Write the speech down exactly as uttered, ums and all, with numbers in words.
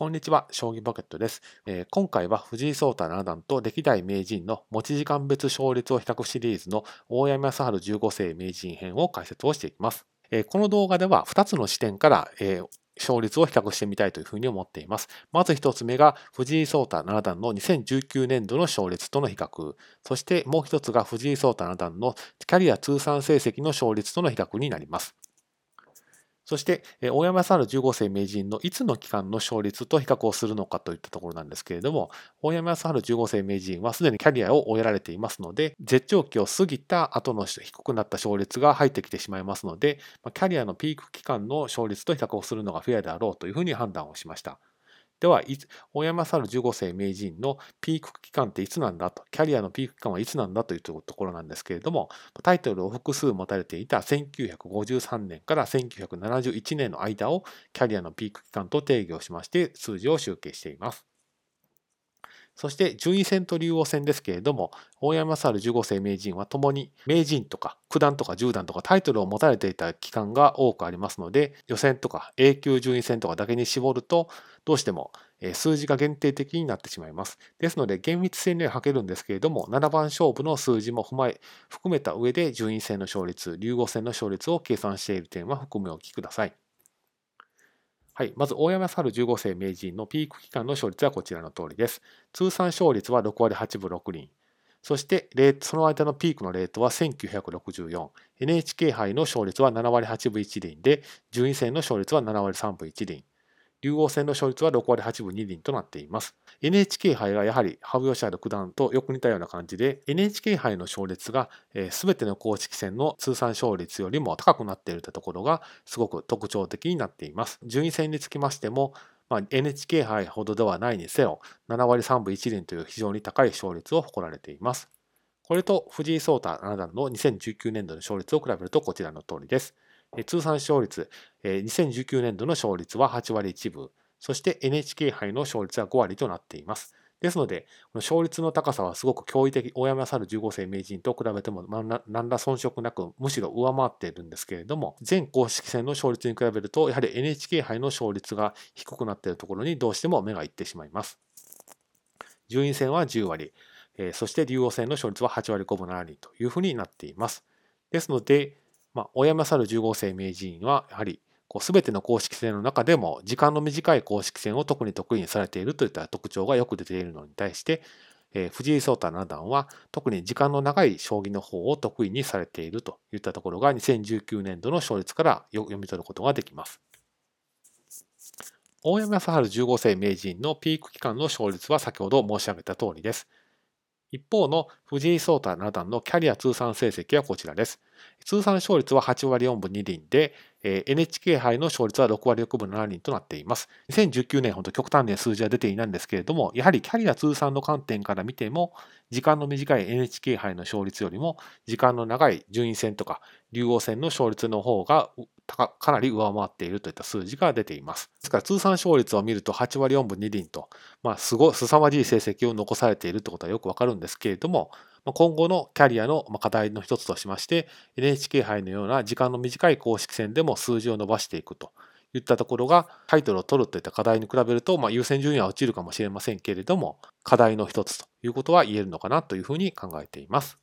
こんにちは、将棋ポケットです、えー、今回は藤井聡太七段と歴代名人の持ち時間別勝率を比較シリーズの大山康晴じゅうごせい名人編を解説をしていきます、えー、この動画ではふたつの視点から、えー勝率を比較してみたいというふうに思っています。まずひとつめが藤井聡太七段のにせんじゅうきゅうねんどの勝率との比較。そしてもうひとつが藤井聡太七段のキャリア通算成績の勝率との比較になります。そして大山康晴じゅうごせい名人のいつの期間の勝率と比較をするのかといったところなんですけれども、大山康晴じゅうごせい名人はすでにキャリアを終えられていますので、絶頂期を過ぎた後の低くなった勝率が入ってきてしまいますので、キャリアのピーク期間の勝率と比較をするのがフェアであろうというふうに判断をしました。では、大山康晴じゅうごせい名人のピーク期間っていつなんだと、キャリアのピーク期間はいつなんだというところなんですけれども、タイトルを複数持たれていたせんきゅうひゃくごじゅうさんねんからせんきゅうひゃくななじゅういちねんの間をキャリアのピーク期間と定義をしまして、数字を集計しています。そして、順位戦と竜王戦ですけれども、大山康晴じゅうごせい名人はともに名人とか九段とか十段とかタイトルを持たれていた期間が多くありますので、予選とか A 級順位戦とかだけに絞ると、どうしても数字が限定的になってしまいます。ですので、厳密性には欠けるんですけれども、ななばんしょうぶの数字も踏まえ、含めた上で順位戦の勝率、竜王戦の勝率を計算している点は含めお聞きください。はい、まず大山康晴じゅうごせい名人のピーク期間の勝率はこちらの通りです。通算勝率はろくわりはちぶろくりん。そしてその間のピークのレートはせんきゅうひゃくろくじゅうよん。エヌエイチケー 杯の勝率はななわりはちぶいちりんで、順位戦の勝率はななわりさんぶいちりん。竜王戦の勝率はろくわりはちぶにりんとなっています。エヌエイチケー 杯がやはり羽生善治九段とよく似たような感じで、エヌエイチケー 杯の勝率が全ての公式戦の通算勝率よりも高くなっているというところがすごく特徴的になっています。順位戦につきましても、まあ、エヌエイチケー 杯ほどではないにせよ、ななわりさんぶいちりんという非常に高い勝率を誇られています。これと藤井聡太七段のにせんじゅうきゅうねんどの勝率を比べるとこちらの通りです。通算勝率、にせんじゅうきゅうねんどの勝率ははちわりいちぶ、そして エヌエイチケー 杯の勝率はごわりとなっています。ですので、この勝率の高さはすごく驚異的、大山康晴じゅうご世名人と比べても何ら遜色なく、むしろ上回っているんですけれども、全公式戦の勝率に比べると、やはり エヌエイチケー 杯の勝率が低くなっているところにどうしても目がいってしまいます。順位戦はじゅうわり、そして竜王戦の勝率ははちわりごぶななりんというふうになっています。ですので、まあ、大山康晴じゅうごせい名人はやはりこう全ての公式戦の中でも時間の短い公式戦を特に得意にされているといった特徴がよく出ているのに対して、えー、藤井聡太七段は特に時間の長い将棋の方を得意にされているといったところがにせんじゅうきゅうねんどの勝率から読み取ることができます。大山康晴じゅうごせい名人のピーク期間の勝率は先ほど申し上げた通りです。一方の藤井聡太七段のキャリア通算成績はこちらです。通算勝率ははちわりよんぶにりんで、エヌエイチケー 杯の勝率はろくわりろくぶななりんとなっています。にせんじゅうきゅうねんほど極端に数字は出ていないんですけれども、やはりキャリア通算の観点から見ても、時間の短い エヌエイチケー 杯の勝率よりも、時間の長い順位戦とか竜王戦の勝率の方がかなり上回っているといった数字が出ています。ですから通算勝率を見るとはちわりよんぶにりんと、まあ、すごい凄まじい成績を残されているということはよくわかるんですけれども、今後のキャリアの課題の一つとしまして、エヌエイチケー 杯のような時間の短い公式戦でも数字を伸ばしていくといったところが、タイトルを取るといった課題に比べると、まあ、優先順位は落ちるかもしれませんけれども、課題の一つということは言えるのかなというふうに考えています。